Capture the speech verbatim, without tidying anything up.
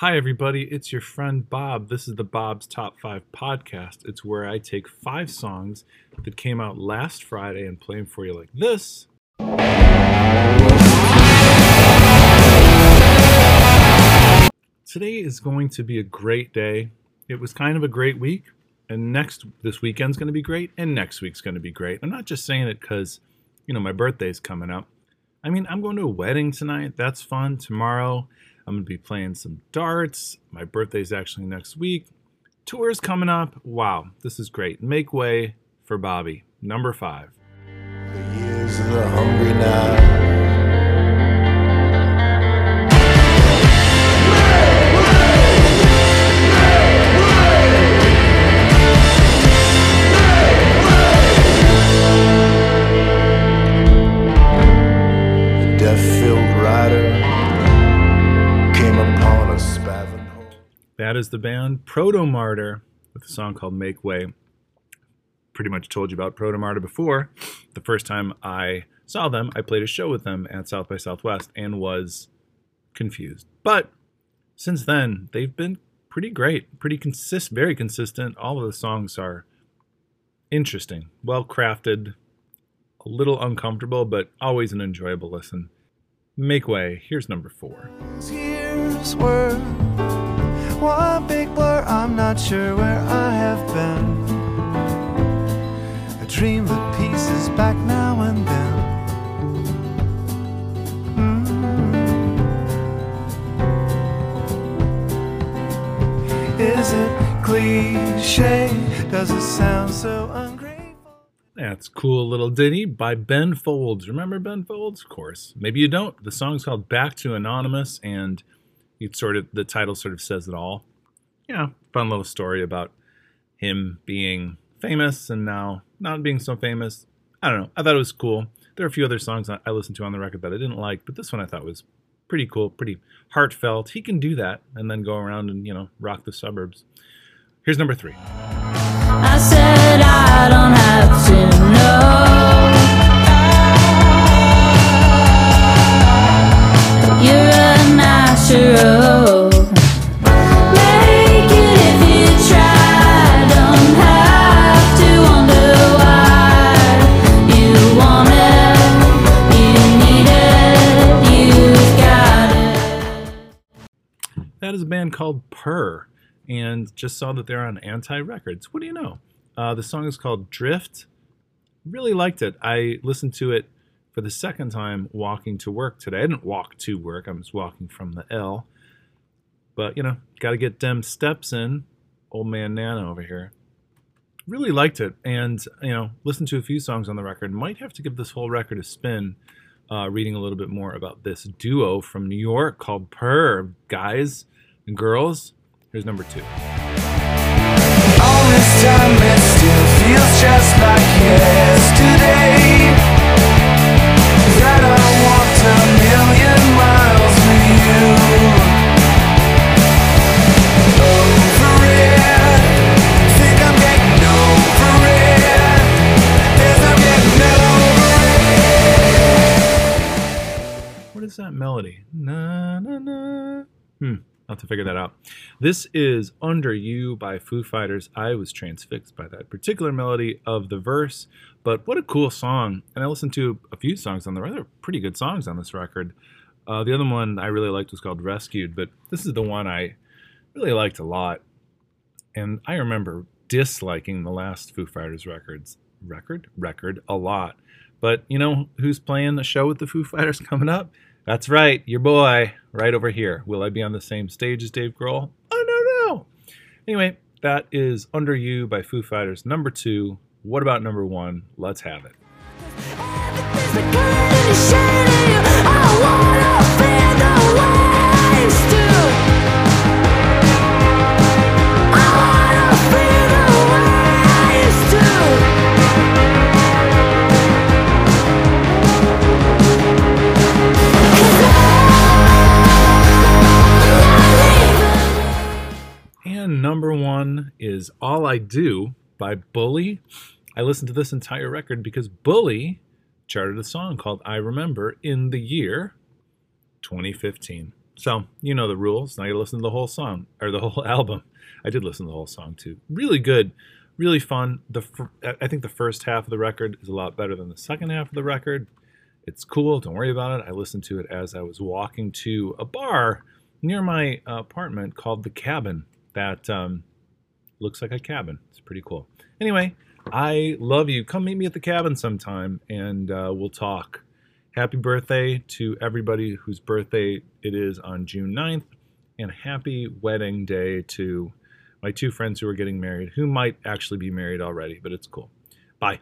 Hi, everybody. It's your friend Bob. This is the Bob's Top five podcast. It's where I take five songs that came out last Friday and play them for you like this. Today is going to be a great day. It was kind of a great week, and next this weekend's going to be great, and next week's going to be great. I'm not just saying it because, you know, my birthday's coming up. I mean, I'm going to a wedding tonight. That's fun. Tomorrow, I'm going to be playing some darts. My birthday's actually next week. Tour's coming up. Wow, this is great. Make way for Bobby. Number five. The years of the hungry now. That is the band Protomartyr with a song called Make Way. Pretty much told you about Protomartyr before. The first time I saw them, I played a show with them at South by Southwest and was confused. But since then, they've been pretty great, pretty consist, very consistent. All of the songs are interesting, well-crafted, a little uncomfortable, but always an enjoyable listen. Make Way. Here's number four. Here's one big blur, I'm not sure where I have been. I dream of pieces back now and then. Mm-hmm. Is it cliche? Does it sound so ungrateful? That's cool little ditty by Ben Folds. Remember Ben Folds? Of course. Maybe you don't. The song's called Back to Anonymous, and It sort of the title sort of says it all. Yeah, fun little story about him being famous and now not being so famous. I don't know. I thought it was cool. There are a few other songs I listened to on the record that I didn't like, but this one I thought was pretty cool, pretty heartfelt. He can do that and then go around and, you know, rock the suburbs. Here's number three. I said I don't have to know. That is a band called Purr, and just saw that they're on Anti-Records. What do you know? Uh, the song is called Drift. Really liked it. I listened to it for the second time walking to work today. I didn't walk to work. I was walking from the L. But, you know, got to get them steps in. Old man Nana over here. Really liked it, and, you know, listened to a few songs on the record. Might have to give this whole record a spin. Uh, reading a little bit more about this duo from New York called Purr. Guys and girls, here's number two. All this time it still feels just like yesterday. That I walked a million miles with you. Over it, think I'm getting over it. There's no getting over it. What is that melody? Na na na. Hmm. I'll have to figure that out. This is Under You by Foo Fighters. I was transfixed by that particular melody of the verse, but what a cool song. And I listened to a few songs on the record, pretty good songs on this record. Uh, the other one I really liked was called Rescued, but this is the one I really liked a lot. And I remember disliking the last Foo Fighters records, record, record a lot. But you know who's playing a show with the Foo Fighters coming up? That's right, your boy, right over here. Will I be on the same stage as Dave Grohl? Oh, no, no. Anyway, that is Under You by Foo Fighters. Number two. What about number one? Let's have it. Number one is All I Do by Bully. I listened to this entire record because Bully charted a song called I Remember in the year twenty fifteen. So, you know the rules. Now you listen to the whole song, or the whole album. I did listen to the whole song, too. Really good. Really fun. The fir- I think the first half of the record is a lot better than the second half of the record. It's cool. Don't worry about it. I listened to it as I was walking to a bar near my apartment called The Cabin. That um, looks like a cabin. It's pretty cool. Anyway, I love you. Come meet me at The Cabin sometime, and uh, we'll talk. Happy birthday to everybody whose birthday it is on June ninth, and happy wedding day to my two friends who are getting married, who might actually be married already, but it's cool. Bye.